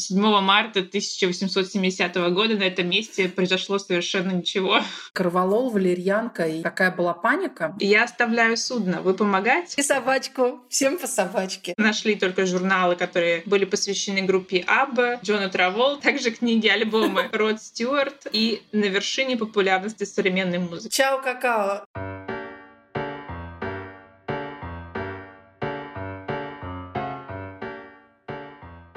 7 марта 1870 года на этом месте произошло совершенно ничего. Корвалол, валерьянка, и какая была паника. Я оставляю судно, вы помогать? И собачку, всем по собачке. Нашли только журналы, которые были посвящены группе Абба, Джона Траволта, также книги, альбомы Род Стюарт и на вершине популярности современной музыки. Чао, какао!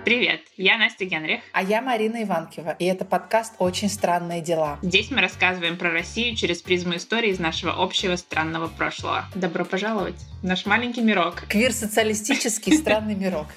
Привет, я Настя Генрих. А я Марина Иванкина, и это подкаст «Очень странные дела». Здесь мы рассказываем про Россию через призму истории из нашего общего странного прошлого. Добро пожаловать в наш маленький мирок. Квир-социалистический странный мирок.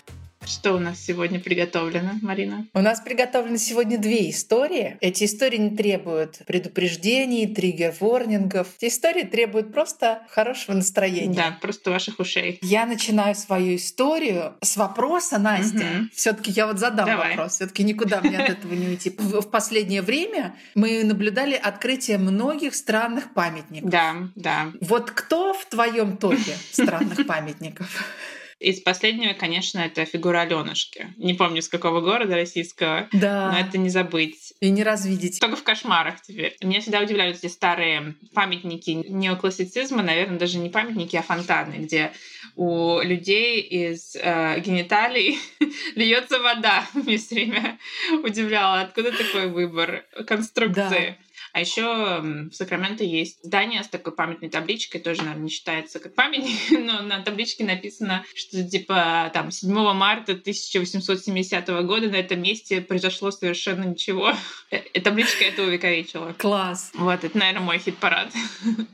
Что у нас сегодня приготовлено, Марина? У нас приготовлены сегодня две истории. Эти истории не требуют предупреждений, триггер-ворнингов. Эти истории требуют просто хорошего настроения. Да, просто ваших ушей. Я начинаю свою историю с вопроса, Настя. Угу. Всё-таки я вот задам вопрос. Всё-таки никуда мне от этого не уйти. В последнее время мы наблюдали открытие многих странных памятников. Да. Вот кто в твоем топе странных памятников? Из последнего, конечно, это фигура Аленушки. Не помню, с какого города российского, да. Но это не забыть. И не развидеть. Только в кошмарах теперь. Меня всегда удивляют эти старые памятники неоклассицизма, наверное, даже не памятники, а фонтаны, где у людей из гениталий льется вода. Мне все время удивляло, откуда такой выбор конструкции. Да. А еще в Сакраменто есть здание с такой памятной табличкой, тоже, наверное, не считается как памятник, но на табличке написано, что типа там 7 марта 1870 года на этом месте произошло совершенно ничего. Табличка это увековечила. Класс. Вот, это, наверное, мой хит-парад.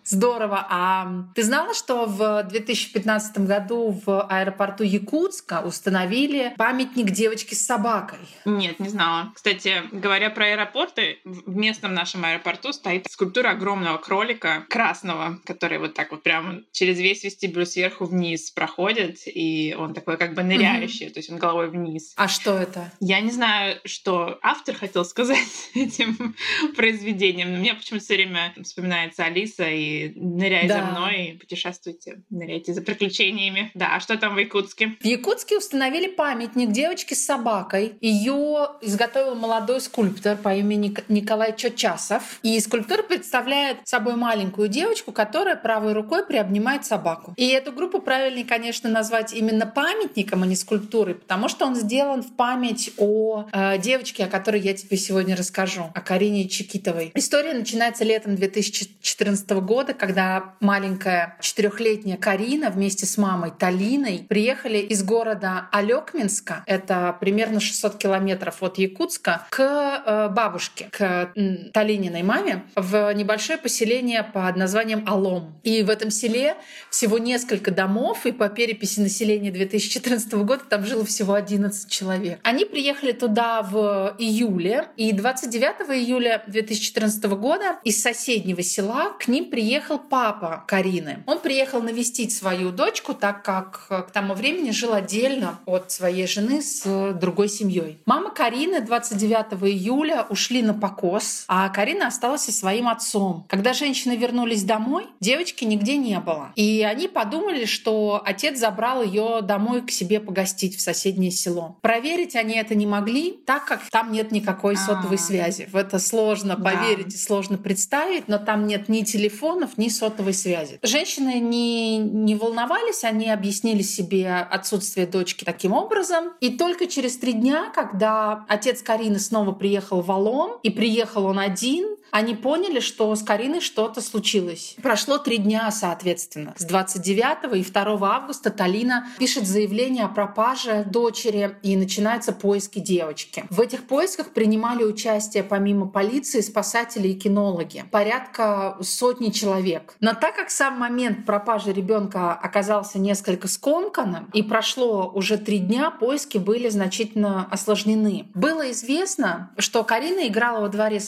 Здорово. А ты знала, что в 2015 году в аэропорту Якутска установили памятник девочке с собакой? Нет, не знала. Кстати, говоря про аэропорты, в местном нашем аэропорту стоит скульптура огромного кролика красного, который вот так вот прямо через весь вестибюль сверху вниз проходит, и он такой как бы ныряющий, то есть он головой вниз. А что это? Я не знаю, что автор хотел сказать этим произведением, но мне почему-то все время вспоминается Алиса и «Ныряй за мной», и путешествуйте, ныряйте за приключениями. Да, а что там в Якутске? В Якутске установили памятник девочке с собакой. Ее изготовил молодой скульптор по имени Николай Чочасов. И скульптура представляет собой маленькую девочку, которая правой рукой приобнимает собаку. И эту группу правильнее, конечно, назвать именно памятником, а не скульптурой, потому что он сделан в память о девочке, о которой я тебе сегодня расскажу, о Карине Чикитовой. История начинается летом 2014 года, когда маленькая 4-летняя Карина вместе с мамой Талиной приехали из города Олёкминска, это примерно 600 километров от Якутска, к бабушке, к Талининой маме, в небольшое поселение под названием Алом. И в этом селе всего несколько домов, и по переписи населения 2014 года там жило всего 11 человек. Они приехали туда в июле, и 29 июля 2014 года из соседнего села к ним приехал папа Карины. Он приехал навестить свою дочку, так как к тому времени жил отдельно от своей жены с другой семьей. Мама Карины 29 июля ушли на покос, а Карина осталась со своим отцом. Когда женщины вернулись домой, девочки нигде не было. И они подумали, что отец забрал ее домой к себе погостить в соседнее село. Проверить они это не могли, так как там нет никакой сотовой связи. В это сложно поверить, сложно представить, но там нет ни телефонов, ни сотовой связи. Женщины не волновались, они объяснили себе отсутствие дочки таким образом. И только через 3 дня, когда отец Карины снова приехал в Алом, и приехал он один, они поняли, что с Кариной что-то случилось. Прошло 3 дня, соответственно. С 29 и 2 августа Талина пишет заявление о пропаже дочери, и начинаются поиски девочки. В этих поисках принимали участие помимо полиции, спасатели и кинологи. Порядка сотни человек. Но так как сам момент пропажи ребенка оказался несколько скомканным, и прошло уже 3 дня, поиски были значительно осложнены. Было известно, что Карина играла во дворе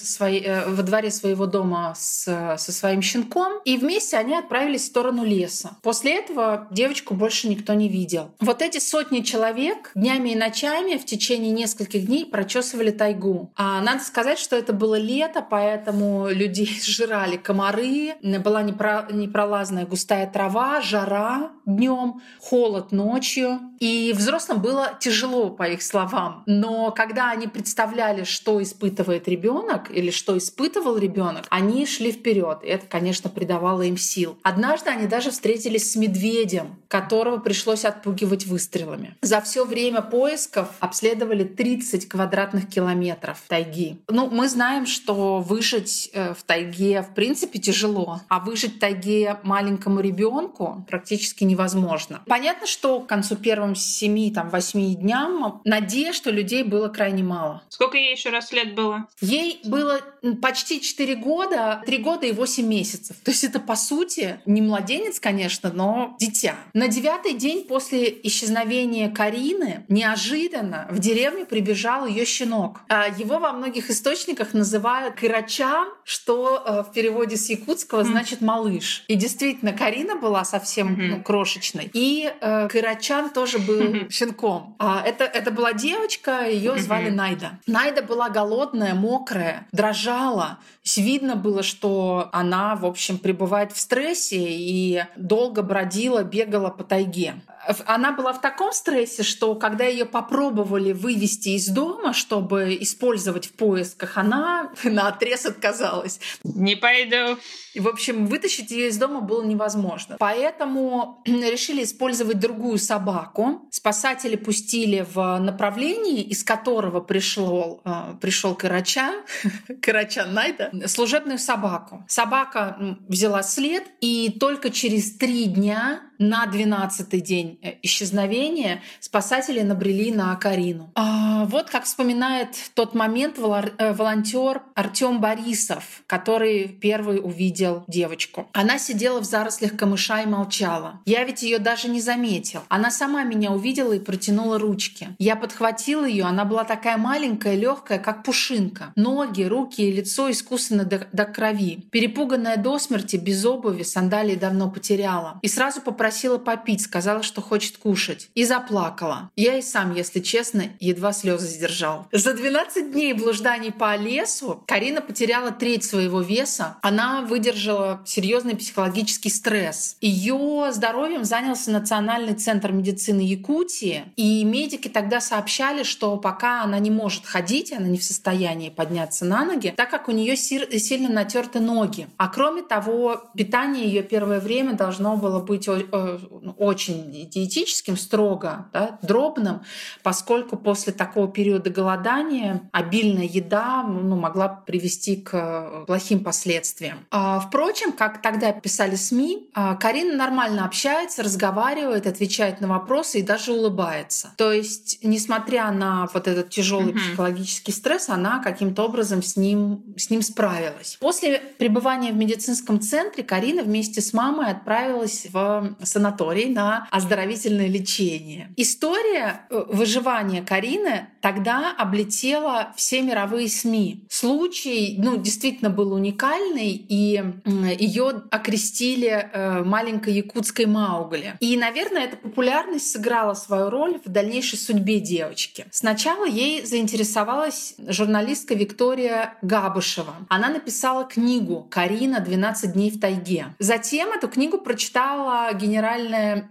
дворе своего дома со своим щенком, и вместе они отправились в сторону леса. После этого девочку больше никто не видел. Вот эти сотни человек днями и ночами в течение нескольких дней прочесывали тайгу. А надо сказать, что это было лето, поэтому людей сжирали комары, была непролазная густая трава, жара днем, холод ночью. И взрослым было тяжело, по их словам. Но когда они представляли, что испытывает ребенок или что испытывал ребенок, они шли вперед. И это, конечно, придавало им сил. Однажды они даже встретились с медведем, которого пришлось отпугивать выстрелами. За все время поисков обследовали 30 квадратных километров тайги. Ну, мы знаем, что выжить в тайге в принципе тяжело, а выжить в тайге маленькому ребенку практически невозможно. Понятно, что к концу первым 7-8 дням надежд у людей было крайне мало. Сколько ей еще раз лет было? Ей было почти 4 года, 3 года и 8 месяцев. То есть это, по сути, не младенец, конечно, но дитя. На 9-й день после исчезновения Карины неожиданно в деревню прибежал ее щенок. Его во многих источниках называют Кырачан, что в переводе с якутского значит «малыш». И действительно, Карина была совсем крошечной. И Кырачан тоже был щенком. Это была девочка, ее звали Найда. Найда была голодная, мокрая, дрожала. Видно было, что она, в общем, пребывает в стрессе и долго бродила, бегала по тайге. Она была в таком стрессе, что когда ее попробовали вывести из дома, чтобы использовать в поисках, она наотрез отказалась. Не пойду. И, в общем, вытащить ее из дома было невозможно. Поэтому решили использовать другую собаку. Спасатели пустили в направлении, из которого пришел Кырачан Найда, служебную собаку. Собака взяла след, и только через 3 дня на 12-й день исчезновения спасатели набрели на Карину. Вот как вспоминает тот момент волонтер Артём Борисов, который первый увидел девочку. Она сидела в зарослях камыша и молчала. Я ведь ее даже не заметил. Она сама меня увидела и протянула ручки. Я подхватил ее, она была такая маленькая, легкая, как пушинка. Ноги, руки и лицо искусаны до крови. Перепуганная до смерти, без обуви, сандалии давно потеряла. И сразу попросила попить, сказала, что хочет кушать. И заплакала. Я и сам, если честно, едва слезы сдержал. За 12 дней блужданий по лесу Карина потеряла треть своего веса. Она выдержала серьезный психологический стресс. Ее здоровьем занялся Национальный центр медицины Якутии. И медики тогда сообщали, что пока она не может ходить, она не в состоянии подняться на ноги, так как у нее сильно натерты ноги. А кроме того, питание ее первое время должно было быть очень диетическим, строго, да, дробным, поскольку после такого периода голодания обильная еда могла привести к плохим последствиям. Впрочем, как тогда писали СМИ, Карина нормально общается, разговаривает, отвечает на вопросы и даже улыбается. То есть, несмотря на вот этот тяжелый психологический стресс, она каким-то образом с ним справилась. После пребывания в медицинском центре Карина вместе с мамой отправилась в санаторий на оздоровительное лечение. История выживания Карины тогда облетела все мировые СМИ. Случай, действительно был уникальный, и ее окрестили маленькой якутской Маугли. И, наверное, эта популярность сыграла свою роль в дальнейшей судьбе девочки. Сначала ей заинтересовалась журналистка Виктория Габышева. Она написала книгу «Карина. 12 дней в тайге». Затем эту книгу прочитала генеральный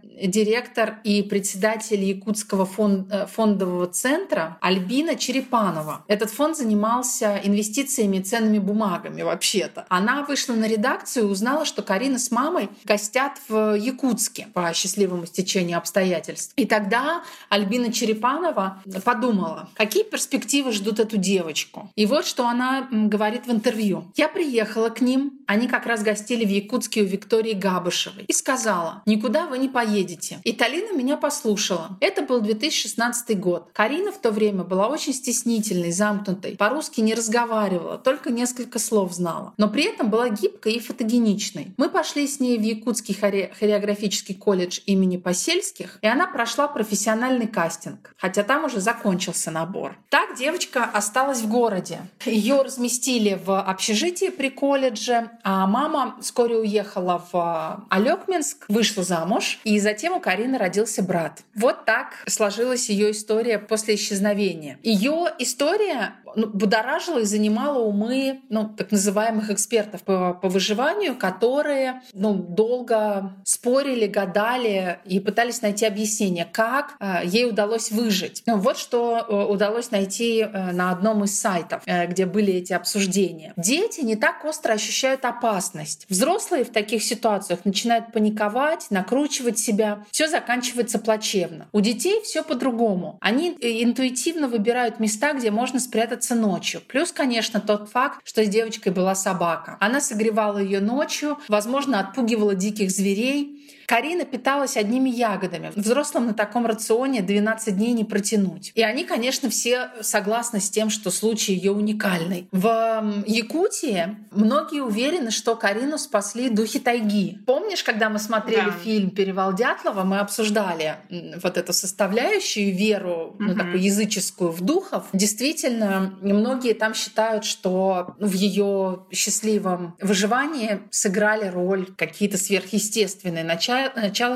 директор и председатель Якутского фондового центра Альбина Черепанова. Этот фонд занимался инвестициями и ценными бумагами вообще-то. Она вышла на редакцию и узнала, что Карина с мамой гостят в Якутске по счастливому стечению обстоятельств. И тогда Альбина Черепанова подумала, какие перспективы ждут эту девочку. И вот что она говорит в интервью. «Я приехала к ним, они как раз гостили в Якутске у Виктории Габышевой, и сказала, Никуда вы не поедете. И Талина меня послушала. Это был 2016 год. Карина в то время была очень стеснительной, замкнутой, по-русски не разговаривала, только несколько слов знала. Но при этом была гибкой и фотогеничной. Мы пошли с ней в Якутский хореографический колледж имени Посельских, и она прошла профессиональный кастинг, хотя там уже закончился набор. Так девочка осталась в городе. Ее разместили в общежитии при колледже, а мама вскоре уехала в Олёкминск, вышла замуж, и затем у Карины родился брат. Вот так сложилась ее история после исчезновения. Ее история будоражила и занимала умы так называемых экспертов по выживанию, которые долго спорили, гадали и пытались найти объяснение, как ей удалось выжить. Вот что удалось найти на одном из сайтов, где были эти обсуждения. Дети не так остро ощущают опасность. Взрослые в таких ситуациях начинают паниковать, накручивать себя. Все заканчивается плачевно. У детей все по-другому. Они интуитивно выбирают места, где можно спрятаться ночью. Плюс, конечно, тот факт, что с девочкой была собака. Она согревала ее ночью, возможно, отпугивала диких зверей. Карина питалась одними ягодами. Взрослым на таком рационе 12 дней не протянуть. И они, конечно, все согласны с тем, что случай ее уникальный. В Якутии многие уверены, что Карину спасли духи тайги. Помнишь, когда мы смотрели фильм «Перевал Дятлова», мы обсуждали вот эту составляющую, веру, такую языческую, в духов. Действительно, многие там считают, что в ее счастливом выживании сыграли роль какие-то сверхъестественные начала,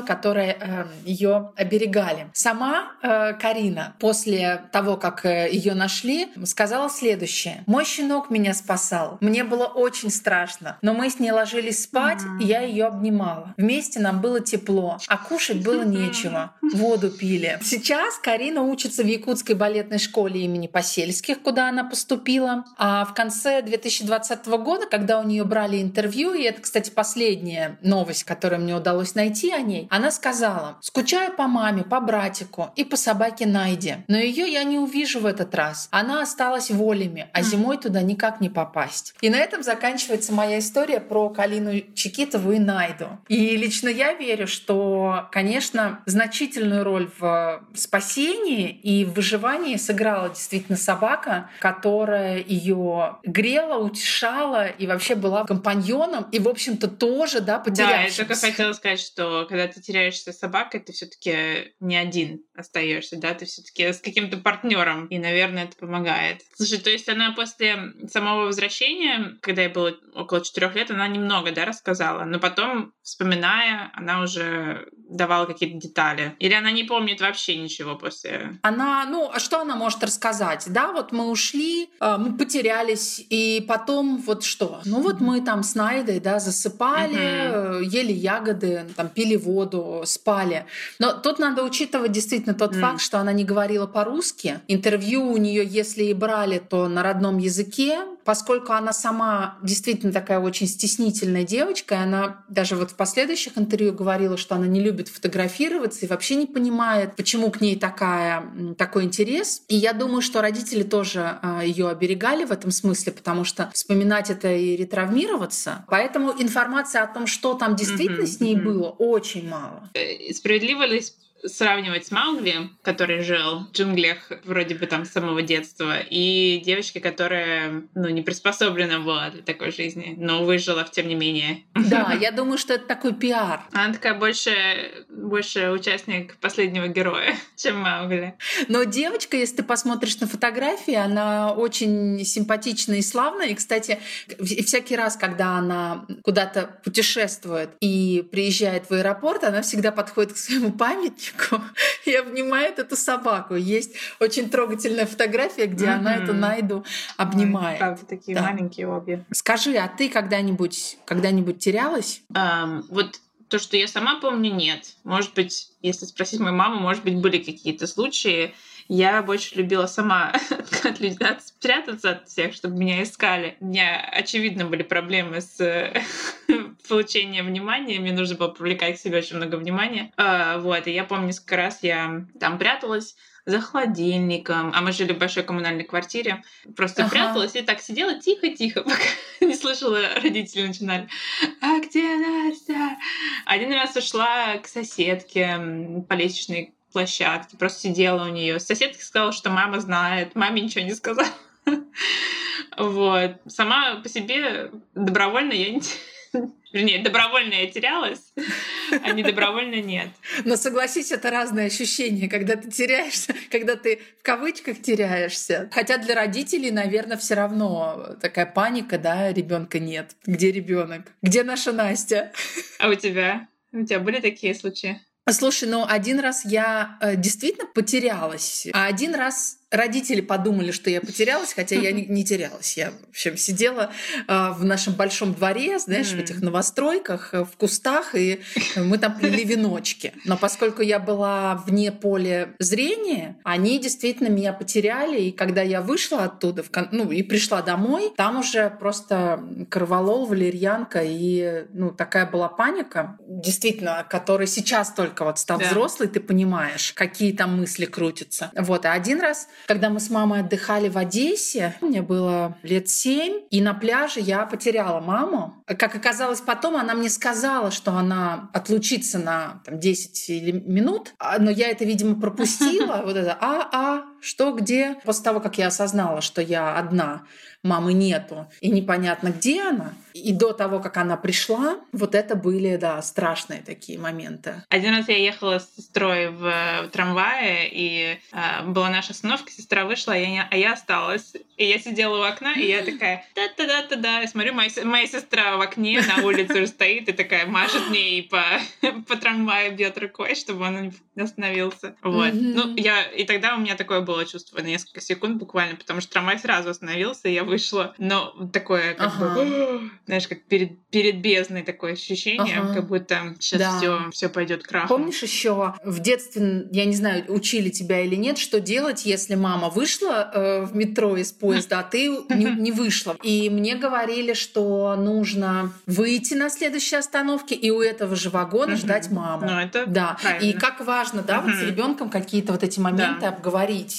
которые ее оберегали. Сама Карина после того, как ее нашли, сказала следующее: «Мой щенок меня спасал. Мне было очень страшно, но мы с ней ложились спать, и я ее обнимала. Вместе нам было тепло, а кушать было нечего. Воду пили». Сейчас Карина учится в Якутской балетной школе имени Посельских, куда она поступила. А в конце 2020 года, когда у нее брали интервью, и это, кстати, последняя новость, которую мне удалось найти о ней, она сказала: «Скучаю по маме, по братику и по собаке Найде, но ее я не увижу в этот раз. Она осталась волями, а зимой туда никак не попасть». И на этом заканчивается моя история про Карину Чикитову и Найду. И лично я верю, что, конечно, значительную роль в спасении и в выживании сыграла действительно собака, которая ее грела, утешала и вообще была компаньоном и, в общем-то, тоже потерявшимся. Да, я только хотела сказать, что когда ты теряешься с собакой, ты все-таки не один остаешься, да, ты все-таки с каким-то партнером, и, наверное, это помогает. Слушай, то есть она после самого возвращения, когда ей было около 4 лет, она немного, рассказала, но потом, вспоминая, она уже давала какие-то детали. Или она не помнит вообще ничего после? Она, а что она может рассказать? Да, вот мы ушли, мы потерялись, и потом вот что? Мы там с Найдой, засыпали, ели ягоды, пили воду, спали. Но тут надо учитывать действительно тот факт, что она не говорила по-русски. Интервью у нее, если и брали, то на родном языке. Поскольку она сама действительно такая очень стеснительная девочка, и она даже в последующих интервью говорила, что она не любит фотографироваться и вообще не понимает, почему к ней такой интерес. И я думаю, что родители тоже ее оберегали в этом смысле, потому что вспоминать это и ретравмироваться. Поэтому информация о том, что там действительно с ней было, очень мало. Справедливо ли сравнивать с Маугли, который жил в джунглях вроде бы там с самого детства, и девочки, которая не приспособлена была для такой жизни, но выжила, тем не менее. Да, я думаю, что это такой пиар. Она такая больше участник последнего героя, чем Маугли. Но девочка, если ты посмотришь на фотографии, она очень симпатичная и славная. И, кстати, всякий раз, когда она куда-то путешествует и приезжает в аэропорт, она всегда подходит к своему памятнику и обнимает эту собаку. Есть очень трогательная фотография, где она эту Найду обнимает. Правда, такие маленькие обе. Скажи, а ты когда-нибудь терялась? То, что я сама помню, нет. Может быть, если спросить мою маму, может быть, были какие-то случаи. Я больше любила сама от людей спрятаться от всех, чтобы меня искали. У меня, очевидно, были проблемы с получением внимания. Мне нужно было привлекать к себе очень много внимания. И я помню, несколько раз я там пряталась, за холодильником. А мы жили в большой коммунальной квартире. Просто пряталась и так сидела тихо-тихо, пока не слышала, родители начинали. А где Настя? Один раз ушла к соседке по лестничной площадке, просто сидела у нее. Соседка сказала, что мама знает. Маме ничего не сказала. Вот. Сама по себе добровольно я не... Вернее, добровольно я терялась, а недобровольно нет. Но согласись, это разные ощущения, когда ты теряешься, когда ты в кавычках теряешься. Хотя для родителей, наверное, все равно такая паника, да, ребенка нет. Где ребенок? Где наша Настя? А у тебя? У тебя были такие случаи? Слушай, ну один раз я действительно потерялась, а один раз родители подумали, что я потерялась, хотя я не терялась. Я, в общем, сидела в нашем большом дворе, знаешь, в этих новостройках, в кустах, и мы там плели веночки. Но поскольку я была вне поля зрения, они действительно меня потеряли, и когда я вышла оттуда, ну, и пришла домой, там уже просто корвалол, валерьянка, и, ну, такая была паника, действительно, которая сейчас только вот став взрослой, ты понимаешь, какие там мысли крутятся. Вот, а один раз, когда мы с мамой отдыхали в Одессе, мне было лет 7, и на пляже я потеряла маму. Как оказалось потом, она мне сказала, что она отлучится на там, 10 минут, но я это, видимо, пропустила. Вот это что, где? После того, как я осознала, что я одна, мамы нету, и непонятно, где она, и до того, как она пришла, вот это были, да, страшные такие моменты. Один раз я ехала с сестрой в трамвае, и была наша остановка, сестра вышла, а я осталась. И я сидела у окна, и я такая та-та-да-та-да, и смотрю, моя сестра в окне на улице стоит и такая машет мне и по трамваю бьет рукой, чтобы он остановился. Вот. Ну, и тогда у меня такое было чувство на несколько секунд буквально, потому что трамвай сразу остановился, и я вышла. Но такое, как бы, знаешь, как перед бездной такое ощущение, как будто сейчас все пойдет крахом. Помнишь еще в детстве, я не знаю, учили тебя или нет, что делать, если мама вышла в метро из поезда, а ты не вышла? И мне говорили, что нужно выйти на следующей остановке и у этого же вагона ждать маму. Ну, это правильно. И как важно, вот с ребенком какие-то вот эти моменты обговорить.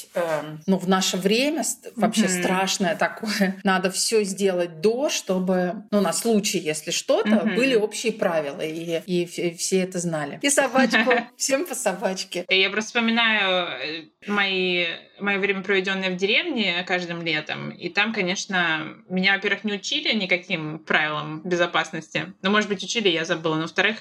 В наше время вообще страшное такое. Надо все сделать чтобы, на случай, если что-то, были общие правила, и все это знали. И собачку. Всем по собачке. Я просто вспоминаю мое время, проведенное в деревне каждым летом, и там, конечно, меня, во-первых, не учили никаким правилам безопасности. Ну, может быть, учили, я забыла. Но, во-вторых,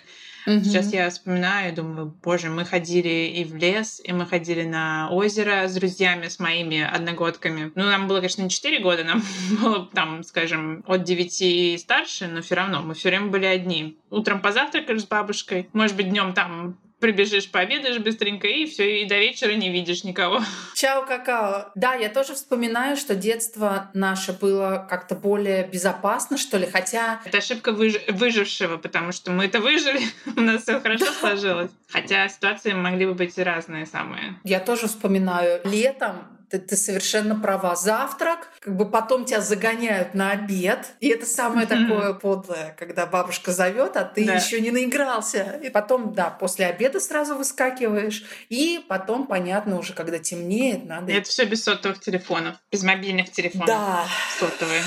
сейчас я вспоминаю и думаю, боже, мы ходили и в лес, и мы ходили на озеро с друзьями, с моими одногодками. Ну, нам было, конечно, не 4 года, нам было, там, скажем, от 9 и старше, но все равно мы все время были одни. Утром позавтракаешь с бабушкой, может быть, днем там прибежишь, пообедаешь быстренько, и все, и до вечера не видишь никого. Чао-какао. Да, я тоже вспоминаю, что детство наше было как-то более безопасно, что ли, хотя... Это ошибка выжившего, потому что мы-то выжили, у нас все хорошо сложилось. Хотя ситуации могли бы быть разные самые. Я тоже вспоминаю летом, ты совершенно права. Завтрак, как бы потом тебя загоняют на обед. И это самое такое подлое, когда бабушка зовет, а ты еще не наигрался. И потом, после обеда сразу выскакиваешь. И потом, понятно, уже когда темнеет, надо... Это все без сотовых телефонов, без мобильных телефонов. Да. Сотовые.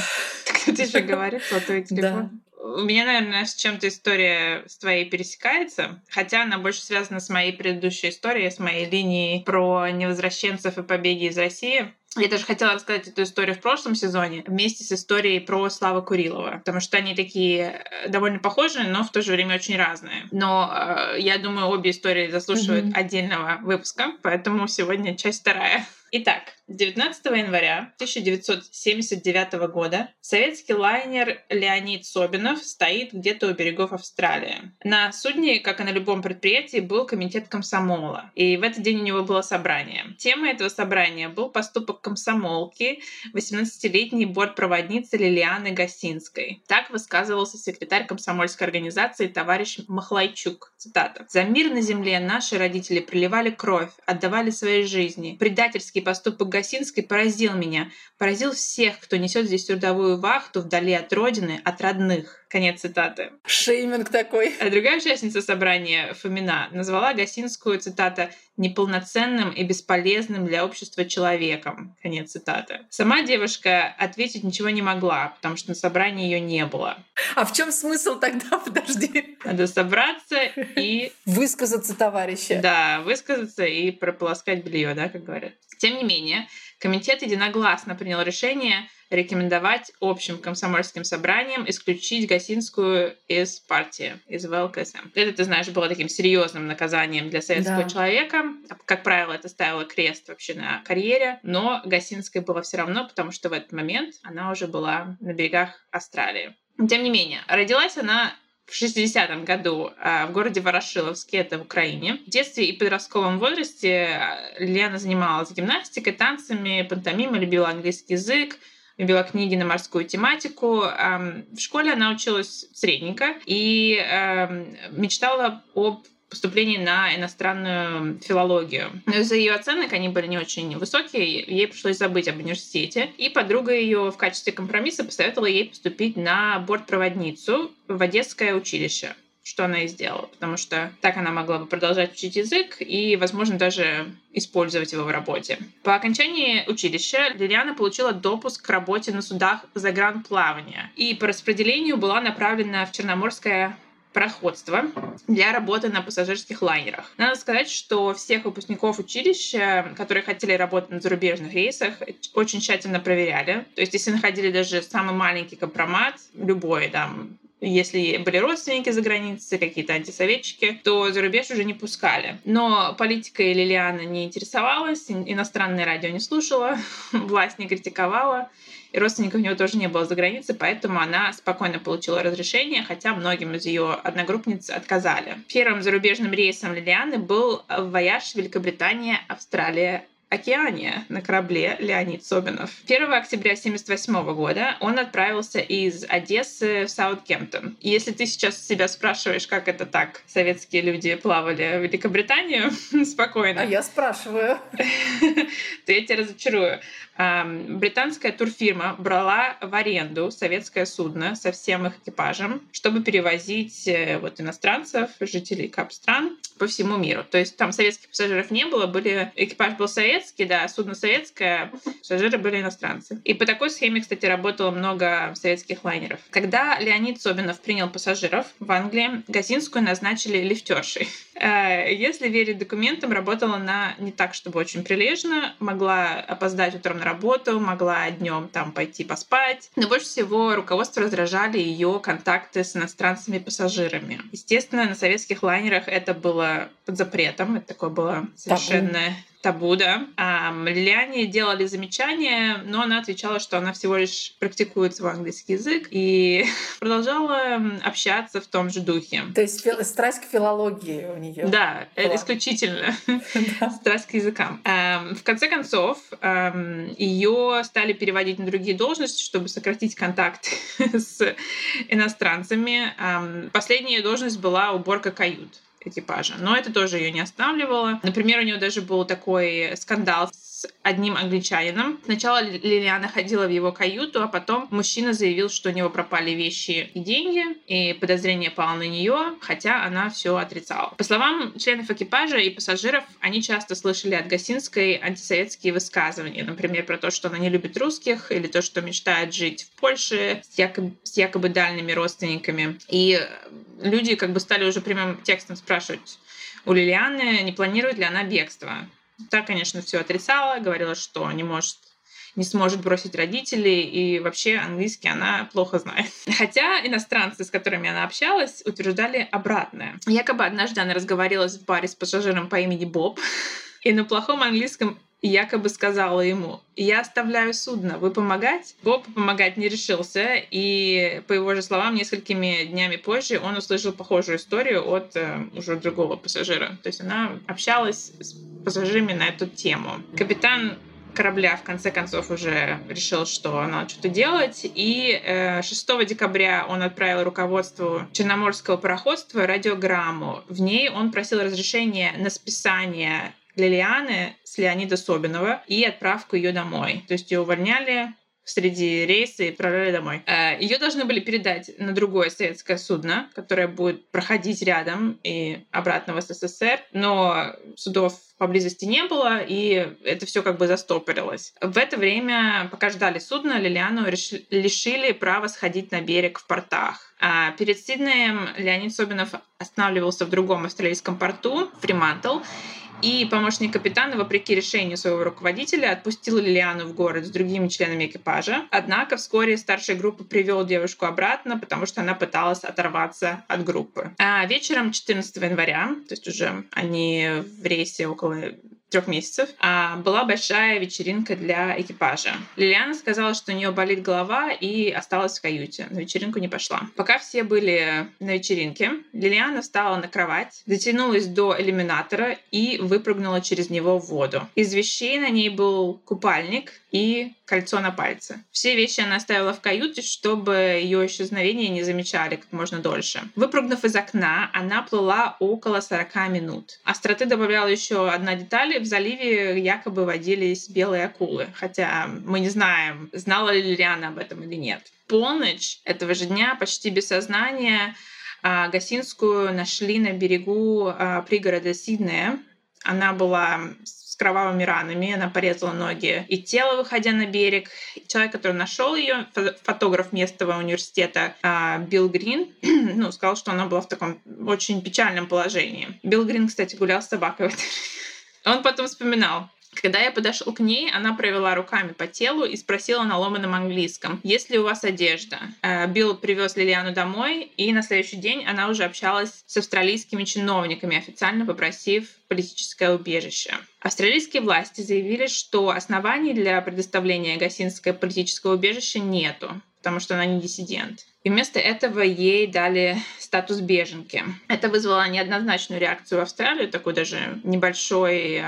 Так ты же говоришь, сотовый телефон. У меня, наверное, с чем-то история с твоей пересекается, хотя она больше связана с моей предыдущей историей, с моей линией про невозвращенцев и побеги из России. Я даже хотела рассказать эту историю в прошлом сезоне вместе с историей про Славу Курилова, потому что они такие довольно похожие, но в то же время очень разные. Но я думаю, обе истории заслуживают отдельного выпуска, поэтому сегодня часть 2. Итак, 19 января 1979 года советский лайнер «Леонид Собинов» стоит где-то у берегов Австралии. На судне, как и на любом предприятии, был комитет комсомола, и в этот день у него было собрание. Темой этого собрания был поступок комсомолки, 18-летней бортпроводницы Лилианы Гасинской. Так высказывался секретарь комсомольской организации товарищ Махлайчук. Цитата. «За мир на земле наши родители проливали кровь, отдавали свои жизни. Предательские поступок Гасинской поразил меня, поразил всех, кто несет здесь трудовую вахту вдали от родины, от родных. Конец цитаты. Шейминг такой. А другая участница собрания, Фомина, назвала Гасинскую, цитата, «неполноценным и бесполезным для общества человеком». Конец цитаты. Сама девушка ответить ничего не могла, потому что на собрании ее не было. А в чем смысл тогда? Подожди. Надо собраться и... Высказаться, товарищи. Да, высказаться и прополоскать белье, да, как говорят. Тем не менее, комитет единогласно принял решение рекомендовать общим комсомольским собраниям исключить Гасинскую из партии, из ВЛКСМ. Это, ты знаешь, было таким серьезным наказанием для советского человека. Как правило, это ставило крест вообще на карьере. Но Гасинской было все равно, потому что в этот момент она уже была на берегах Австралии. Тем не менее, родилась она в 60-м году в городе Ворошиловске, это в Украине. В детстве и подростковом возрасте Лена занималась гимнастикой, танцами, пантомимой, любила английский язык, любила книги на морскую тематику. В школе она училась средненько и мечтала об поступлении на иностранную филологию. Но из-за ее оценок они были не очень высокие, ей пришлось забыть об университете. И подруга ее в качестве компромисса посоветовала ей поступить на бортпроводницу в Одесское училище, что она и сделала, потому что так она могла бы продолжать учить язык и, возможно, даже использовать его в работе. По окончании училища Лилиана получила допуск к работе на судах загранплавания и по распределению была направлена в Черноморское пароходство для работы на пассажирских лайнерах. Надо сказать, что всех выпускников училища, которые хотели работать на зарубежных рейсах, очень тщательно проверяли. То есть, если находили даже самый маленький компромат, любой там, если были родственники за границей, какие-то антисоветчики, то за рубеж уже не пускали. Но политикой Лилиана не интересовалась, иностранное радио не слушала, власть не критиковала, и родственников у нее тоже не было за границей, поэтому она спокойно получила разрешение, хотя многим из ее одногруппниц отказали. Первым зарубежным рейсом Лилианы был вояж Великобритания-Австралия. Океания на корабле Леонид Собинов. 1 октября 1978 года он отправился из Одессы в Саутгемптон. И если ты сейчас себя спрашиваешь, как это так, советские люди плавали в Великобританию, спокойно. А я спрашиваю. То я тебя разочарую. Британская турфирма брала в аренду советское судно со всем их экипажем, чтобы перевозить иностранцев, жителей кап-стран по всему миру. То есть там советских пассажиров не было, экипаж был советский, да, судно советское, пассажиры были иностранцы. И по такой схеме, кстати, работало много советских лайнеров. Когда Леонид Собинов принял пассажиров в Англии, Гасинскую назначили лифтершей. Если верить документам, работала она не так, чтобы очень прилежно, могла опоздать утром на работу, могла днем там пойти поспать. Но больше всего руководство раздражали ее контакты с иностранцами-пассажирами. Естественно, на советских лайнерах это было под запретом, это такое было совершенно... Табу, да. Лилиане делали замечания, но она отвечала, что она всего лишь практикует свой английский язык и продолжала общаться в том же духе. То есть страсть к филологии у нее. Да, была. Исключительно. Страсть к языкам. В конце концов, ее стали переводить на другие должности, чтобы сократить контакт с иностранцами. Последняя ее должность была уборка кают экипажа. Но это тоже ее не останавливало. Например, у нее даже был такой скандал с одним англичанином. Сначала Лилиана ходила в его каюту, а потом мужчина заявил, что у него пропали вещи и деньги, и подозрение пало на нее, хотя она все отрицала. По словам членов экипажа и пассажиров, они часто слышали от Гасинской антисоветские высказывания, например, про то, что она не любит русских, или то, что мечтает жить в Польше с якобы дальними родственниками. И люди стали уже прямым текстом спрашивать у Лилианы, не планирует ли она бегство. Та, конечно, все отрицала, говорила, что не сможет бросить родителей, и вообще английский она плохо знает. Хотя иностранцы, с которыми она общалась, утверждали обратное. Якобы однажды она разговорилась в баре с пассажиром по имени Боб, и на плохом английском якобы сказала ему: «Я оставляю судно, вы помогать?» Боб помогать не решился, и, по его же словам, несколькими днями позже он услышал похожую историю от уже другого пассажира. То есть она общалась с пассажирами на эту тему. Капитан корабля, в конце концов, уже решил, что надо что-то делать, и 6 декабря он отправил руководству Черноморского пароходства радиограмму. В ней он просил разрешения на списание Лилианы с Леонида Собинова и отправку ее домой. То есть ее увольняли среди рейса и прорыли домой. Ее должны были передать на другое советское судно, которое будет проходить рядом и обратно в СССР, но судов поблизости не было, и это все как бы застопорилось. В это время, пока ждали судно, Лилиану лишили права сходить на берег в портах. А перед Сиднеем Леонид Собинов останавливался в другом австралийском порту, Фримантл, и помощник капитана, вопреки решению своего руководителя, отпустил Лилиану в город с другими членами экипажа. Однако вскоре старшая группа привел девушку обратно, потому что она пыталась оторваться от группы. А вечером 14 января, то есть уже они в рейсе около 3 месяцев, была большая вечеринка для экипажа. Лилиана сказала, что у нее болит голова, и осталась в каюте. На вечеринку не пошла. Пока все были на вечеринке, Лилиана встала на кровать, дотянулась до иллюминатора и выпрыгнула через него в воду. Из вещей на ней был купальник и кольцо на пальце. Все вещи она оставила в каюте, чтобы ее исчезновение не замечали как можно дольше. Выпрыгнув из окна, она плыла около 40 минут. Остроты добавляла еще одна деталь. В заливе якобы водились белые акулы, хотя мы не знаем, знала ли Лилиана об этом или нет. В полночь этого же дня, почти без сознания, Гасинскую нашли на берегу пригорода Сиднея. Она была с кровавыми ранами, она порезала ноги и тело, выходя на берег. Человек, который нашел ее, фотограф местного университета Билл Грин, ну, сказал, что она была в таком очень печальном положении. Билл Грин, кстати, гулял с собакой в это время. Он потом вспоминал: когда я подошел к ней, она провела руками по телу и спросила на ломаном английском: «Есть ли у вас одежда?». Билл привез Лилиану домой, и на следующий день она уже общалась с австралийскими чиновниками, официально попросив политическое убежище. Австралийские власти заявили, что оснований для предоставления Гасинской политического убежища нету, потому что она не диссидент. И вместо этого ей дали статус беженки. Это вызвало неоднозначную реакцию в Австралии, такой даже небольшой...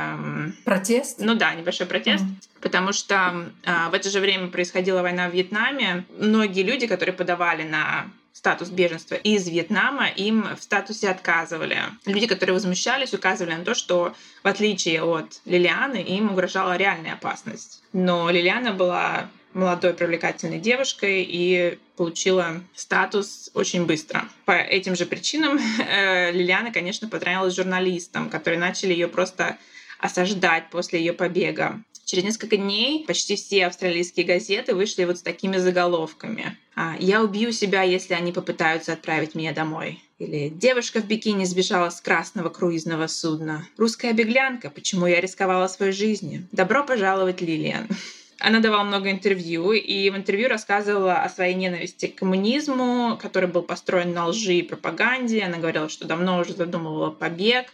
протест? Ну да, небольшой протест. Потому что в это же время происходила война в Вьетнаме. Многие люди, которые подавали на статус беженства из Вьетнама, им в статусе отказывали. Люди, которые возмущались, указывали на то, что в отличие от Лилианы, им угрожала реальная опасность. Но Лилиана была молодой привлекательной девушкой и получила статус очень быстро. По этим же причинам Лилиана, конечно, понравилась журналистам, которые начали ее просто осаждать после ее побега. Через несколько дней почти все австралийские газеты вышли вот с такими заголовками: «Я убью себя, если они попытаются отправить меня домой». Или «Девушка в бикини сбежала с красного круизного судна». «Русская беглянка. Почему я рисковала своей жизнью?» «Добро пожаловать, Лилиан». Она давала много интервью, и в интервью рассказывала о своей ненависти к коммунизму, который был построен на лжи и пропаганде. Она говорила, что давно уже задумывала побег,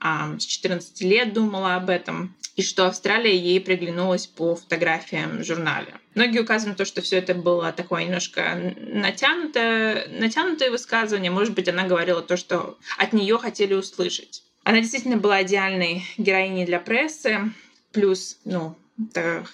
с 14 лет думала об этом, и что Австралия ей приглянулась по фотографиям в журнале. Многие указывают на то, что все это было такое немножко натянутое высказывание. Может быть, она говорила то, что от нее хотели услышать. Она действительно была идеальной героиней для прессы, плюс,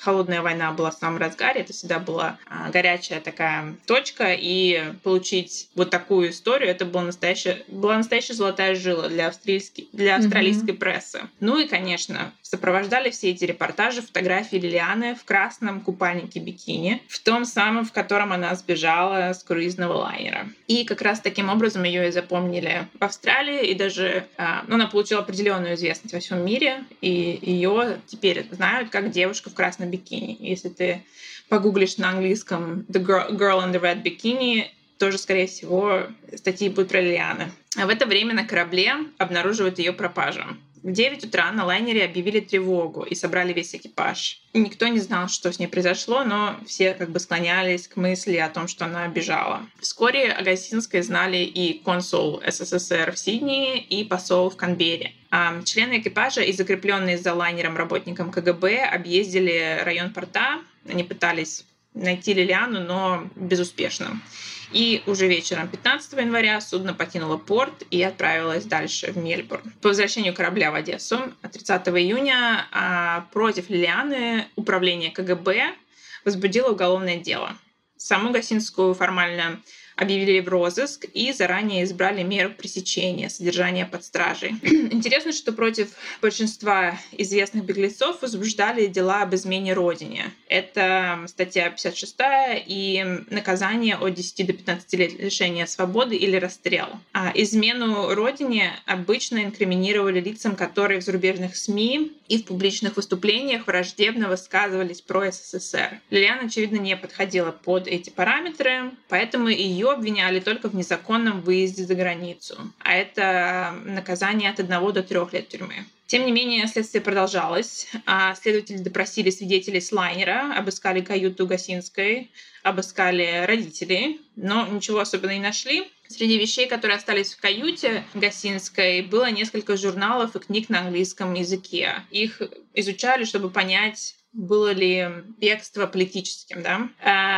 холодная война была в самом разгаре, это всегда была горячая такая точка, и получить вот такую историю, это была настоящая золотая жила для австралийской прессы. Ну и, конечно, сопровождали все эти репортажи фотографии Лилианы в красном купальнике бикини, в том самом, в котором она сбежала с круизного лайнера. И как раз таким образом ее и запомнили в Австралии, и даже она получила определенную известность во всем мире, и ее теперь знают как девушку в красном бикини. Если ты погуглишь на английском «The girl in the red bikini», тоже, скорее всего, статьи будут про Лилиану. А в это время на корабле обнаруживают ее пропажу. В 9 утра на лайнере объявили тревогу и собрали весь экипаж. И никто не знал, что с ней произошло, но все как бы склонялись к мысли о том, что она бежала. Вскоре о Гасинской знали и консул СССР в Сиднее, и посол в Канберре. Члены экипажа и закрепленные за лайнером работникам КГБ объездили район порта. Они пытались найти Лилиану, но безуспешно. И уже вечером 15 января судно покинуло порт и отправилось дальше в Мельбурн. По возвращению корабля в Одессу 30 июня против Лилианы управление КГБ возбудило уголовное дело. Саму Гасинскую формально объявили в розыск и заранее избрали меры пресечения, содержания под стражей. Интересно, что против большинства известных беглецов возбуждали дела об измене родине. Это статья 56 и наказание от 10 до 15 лет лишения свободы или расстрел. А измену родине обычно инкриминировали лицам, которые в зарубежных СМИ и в публичных выступлениях враждебно высказывались про СССР. Лилиана, очевидно, не подходила под эти параметры, поэтому ее обвиняли только в незаконном выезде за границу. А это наказание от 1 до 3 лет тюрьмы. Тем не менее, следствие продолжалось. Следователи допросили свидетелей с лайнера, обыскали каюту Гасинской, обыскали родителей, но ничего особенного не нашли. Среди вещей, которые остались в каюте Гасинской, было несколько журналов и книг на английском языке. Их изучали, чтобы понять, было ли бегство политическим, да?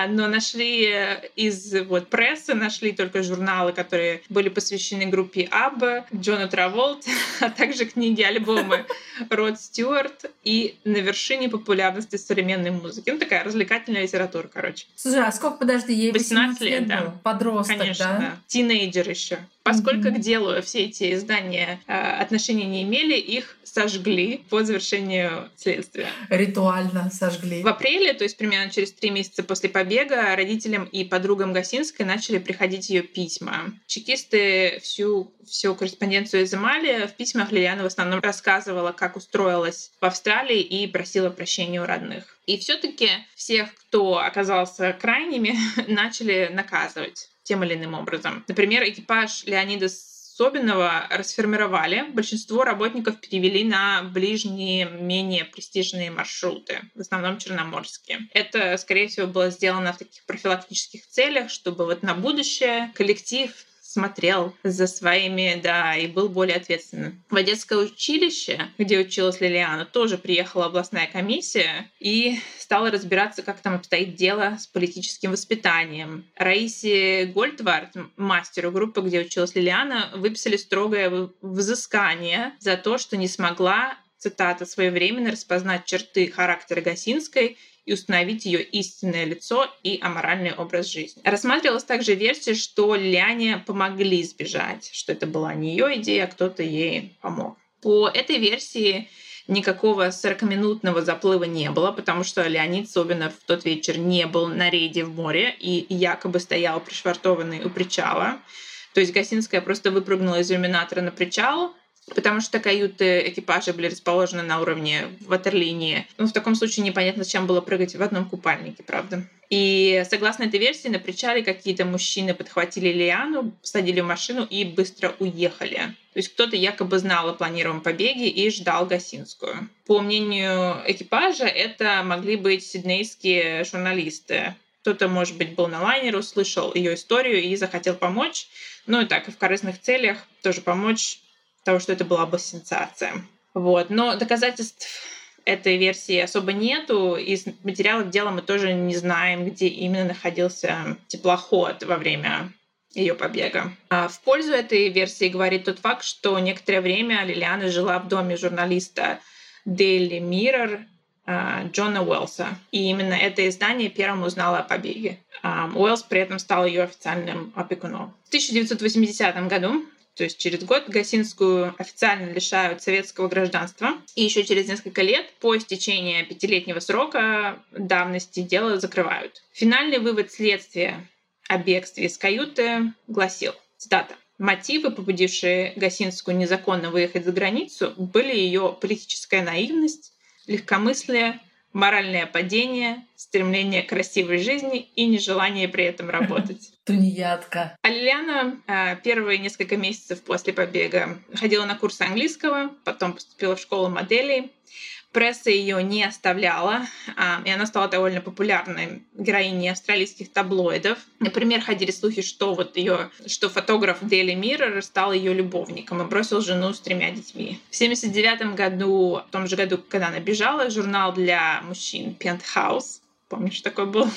Но нашли из прессы, нашли только журналы, которые были посвящены группе Абба, Джону Траволте, а также книги-альбомы Род Стюарт и «На вершине популярности современной музыки». Ну, такая развлекательная литература, короче. Слушай, а сколько, подожди, ей 18 лет было? Да. Подросток, конечно, да? Тинейджер еще. Поскольку к делу все эти издания отношения не имели, их сожгли по завершению следствия. Ритуально сожгли. В апреле, то есть примерно через 3 месяца после побега, родителям и подругам Гасинской начали приходить ее письма. Чекисты всю корреспонденцию изымали. В письмах Лилиана в основном рассказывала, как устроилась в Австралии и просила прощения у родных. И все-таки всех, кто оказался крайними, начали наказывать тем или иным образом. Например, экипаж Леонида Собинова расформировали. Большинство работников перевели на ближние, менее престижные маршруты, в основном черноморские. Это, скорее всего, было сделано в таких профилактических целях, чтобы на будущее коллектив смотрел за своими, да, и был более ответственным. В Одесское училище, где училась Лилиана, тоже приехала областная комиссия и стала разбираться, как там обстоит дело с политическим воспитанием. Раисе Гольдвард, мастеру группы, где училась Лилиана, выписали строгое взыскание за то, что не смогла, цитата, «своевременно распознать черты характера Гасинской и установить ее истинное лицо и аморальный образ жизни». Рассматривалась также версия, что Лилиане помогли сбежать, что это была не ее идея, а кто-то ей помог. По этой версии никакого 40-минутного заплыва не было, потому что Леонид Собинов в тот вечер не был на рейде в море и якобы стоял пришвартованный у причала. То есть Гасинская просто выпрыгнула из иллюминатора на причал, потому что каюты экипажа были расположены на уровне ватерлинии. Но в таком случае непонятно, зачем было прыгать в одном купальнике, правда. И согласно этой версии, на причале какие-то мужчины подхватили Лилиану, посадили в машину и быстро уехали. То есть кто-то якобы знал о планируемом побеге и ждал Гасинскую. По мнению экипажа, это могли быть сиднейские журналисты. Кто-то, может быть, был на лайнере, услышал ее историю и захотел помочь. Ну и так, и в корыстных целях тоже помочь, того, что это была бы сенсация. Но доказательств этой версии особо нету. Из материалов дела мы тоже не знаем, где именно находился теплоход во время ее побега. А в пользу этой версии говорит тот факт, что некоторое время Лилиана жила в доме журналиста Daily Mirror Джона Уэллса. И именно это издание первым узнало о побеге. Уэллс при этом стал ее официальным опекуном. В 1980 году, то есть через год, Гасинскую официально лишают советского гражданства. И еще через несколько лет, по истечении 5-летнего срока давности, дело закрывают. Финальный вывод следствия о бегстве из каюты гласил, цитата, «Мотивы, побудившие Гасинскую незаконно выехать за границу, были ее политическая наивность, легкомыслие, моральное падение, стремление к красивой жизни и нежелание при этом работать». Тунеядка. А Лилиана первые несколько месяцев после побега ходила на курсы английского, потом поступила в школу моделей. Пресса ее не оставляла, и она стала довольно популярной героиней австралийских таблоидов. Например, ходили слухи, что что фотограф Daily Mirror стал ее любовником и бросил жену с 3 детьми. В 1979 году, в том же году, когда она бежала, журнал для мужчин Penthouse, помнишь, такой был,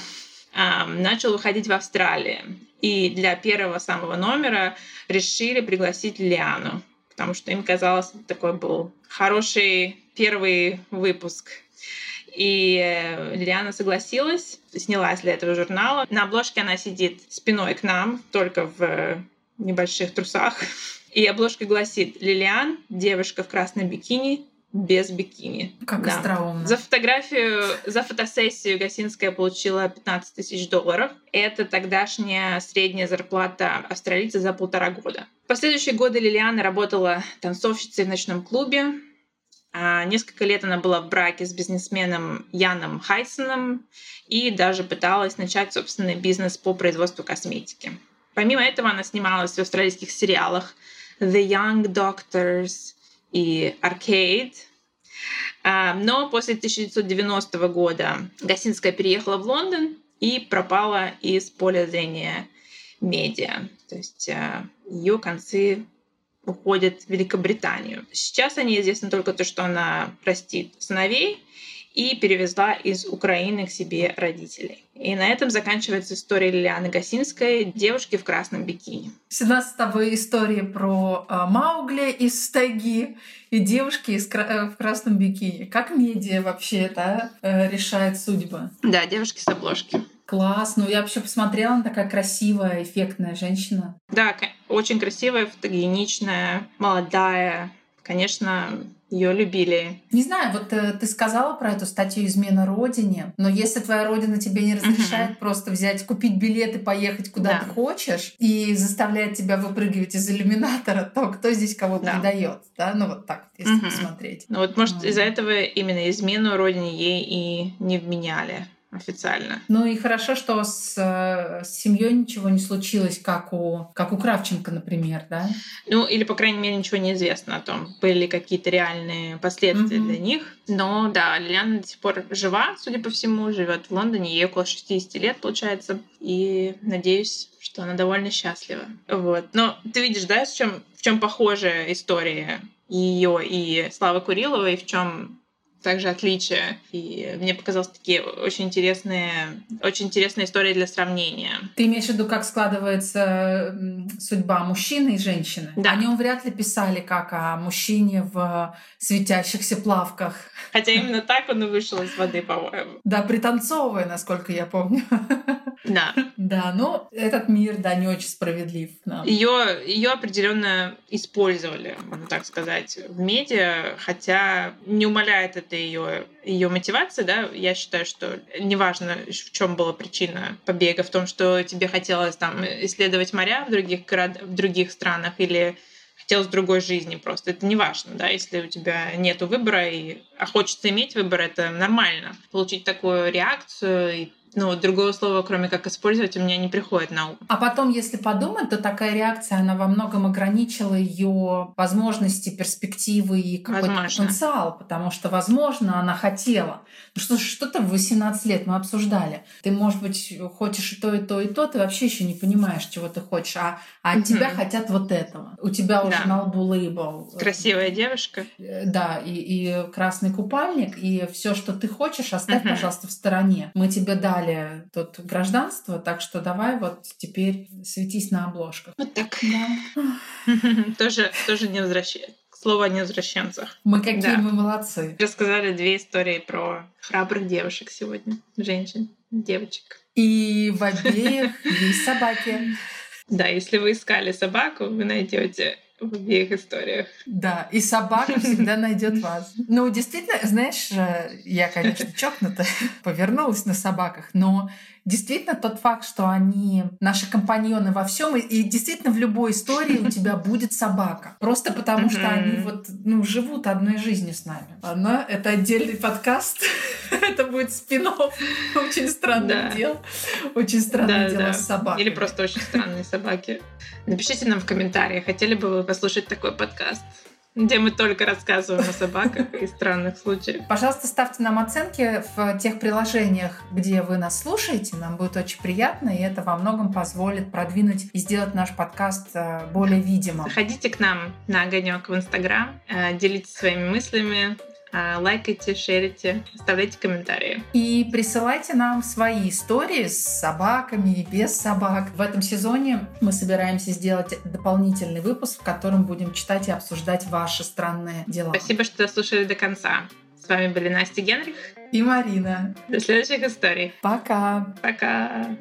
начал выходить в Австралии. И для первого самого номера решили пригласить Лилиану, потому что им казалось, такой был хороший первый выпуск. И Лилиана согласилась, снялась для этого журнала. На обложке она сидит спиной к нам, только в небольших трусах. И обложка гласит: «Лилиан, девушка в красном бикини, без бикини». Как да. Остроумно. За фотографию, за фотосессию Гасинская получила $15 тысяч. Это тогдашняя средняя зарплата австралийца за 1,5 года. В последующие годы Лилиана работала танцовщицей в ночном клубе. Несколько лет она была в браке с бизнесменом Яном Хайсоном и даже пыталась начать собственный бизнес по производству косметики. Помимо этого она снималась в австралийских сериалах «The Young Doctors» и «Arcade». Но после 1990 года Гасинская переехала в Лондон и пропала из поля зрения медиа. То есть ее концы уходят в Великобританию. Сейчас о ней известно только то, что она растит сыновей и перевезла из Украины к себе родителей. И на этом заканчивается история Лилианы Гасинской, девушки в красном бикини. Всегда с тобой истории про Маугли из тайги и девушки в красном бикини. Как медиа вообще, да, решает судьбы? Да, девушки с обложки. Класс, ну я вообще посмотрела, она такая красивая, эффектная женщина. Да, очень красивая, фотогеничная, молодая. Конечно, ее любили. Не знаю, вот ты сказала про эту статью «Измена Родине», но если твоя Родина тебе не разрешает просто взять, купить билет и поехать куда ты хочешь, и заставляет тебя выпрыгивать из иллюминатора, то кто здесь кого предает? Да? Ну вот так, если посмотреть. Ну вот, может, из-за этого именно измену Родине ей и не вменяли официально. Ну и хорошо, что с семьей ничего не случилось, как у Кравченко, например, да? Ну или, по крайней мере, ничего не известно о том, были какие-то реальные последствия для них. Но да, Лилиана до сих пор жива, судя по всему, живет в Лондоне, ей около 60 лет, получается, и надеюсь, что она довольно счастлива. Вот. Но ты видишь, да, в чем похожа история ее и Славы Куриловой, в чем также отличия. И мне показалось, такие очень интересные истории для сравнения. Ты имеешь в виду, как складывается судьба мужчины и женщины? Да. О нем вряд ли писали, как о мужчине в светящихся плавках. Хотя именно так он и вышел из воды, по-моему. Да, пританцовывая, насколько я помню. Да. Да, но этот мир, да, не очень справедлив. Ее определенно использовали, можно так сказать, в медиа, хотя не умаляет это ее мотивация, да. Я считаю, что неважно, в чем была причина побега, в том, что тебе хотелось там исследовать моря в других странах или хотелось другой жизни просто. Это неважно, да, если у тебя нет выбора, а хочется иметь выбор, это нормально. Получить такую реакцию и другого слова, кроме как использовать, у меня не приходит на ум. А потом, если подумать, то такая реакция, она во многом ограничила ее возможности, перспективы и какой-то потенциал, потому что, возможно, она хотела. Что-то в 18 лет мы обсуждали. Ты, может быть, хочешь и то, и то, и то, ты вообще еще не понимаешь, чего ты хочешь, а от тебя хотят вот этого. У тебя уже на лбу лейбл. Красивая девушка. Да, и красный купальник, и все, что ты хочешь, оставь, пожалуйста, в стороне. Мы тебе дали тут гражданство, так что давай вот теперь светись на обложках. Вот так. Да. Тоже не возвращается. Слово о невозвращенцах. Мы молодцы. Рассказали две истории про храбрых девушек сегодня. Женщин, девочек. И в обеих есть собаки. Да, если вы искали собаку, вы найдете в обеих историях. Да, и собака всегда найдет вас. Ну, действительно, знаешь, я, конечно, чокнута, повернулась на собаках, но действительно тот факт, что они наши компаньоны во всем, и действительно в любой истории у тебя будет собака. Просто потому, что они живут одной жизнью с нами. Ладно, это отдельный подкаст. Это будет спин-офф. Очень странное дело. Очень странное дело с собакой. Или просто очень странные собаки. Напишите нам в комментариях, хотели бы вы послушать такой подкаст, где мы только рассказываем о собаках и странных случаях. Пожалуйста, ставьте нам оценки в тех приложениях, где вы нас слушаете. Нам будет очень приятно, и это во многом позволит продвинуть и сделать наш подкаст более видимым. Заходите к нам на огонек в Инстаграм, делитесь своими мыслями, лайкайте, шерите, оставляйте комментарии. И присылайте нам свои истории с собаками и без собак. В этом сезоне мы собираемся сделать дополнительный выпуск, в котором будем читать и обсуждать ваши странные дела. Спасибо, что дослушали до конца. С вами были Настя Генрих и Марина. До следующих историй. Пока. Пока.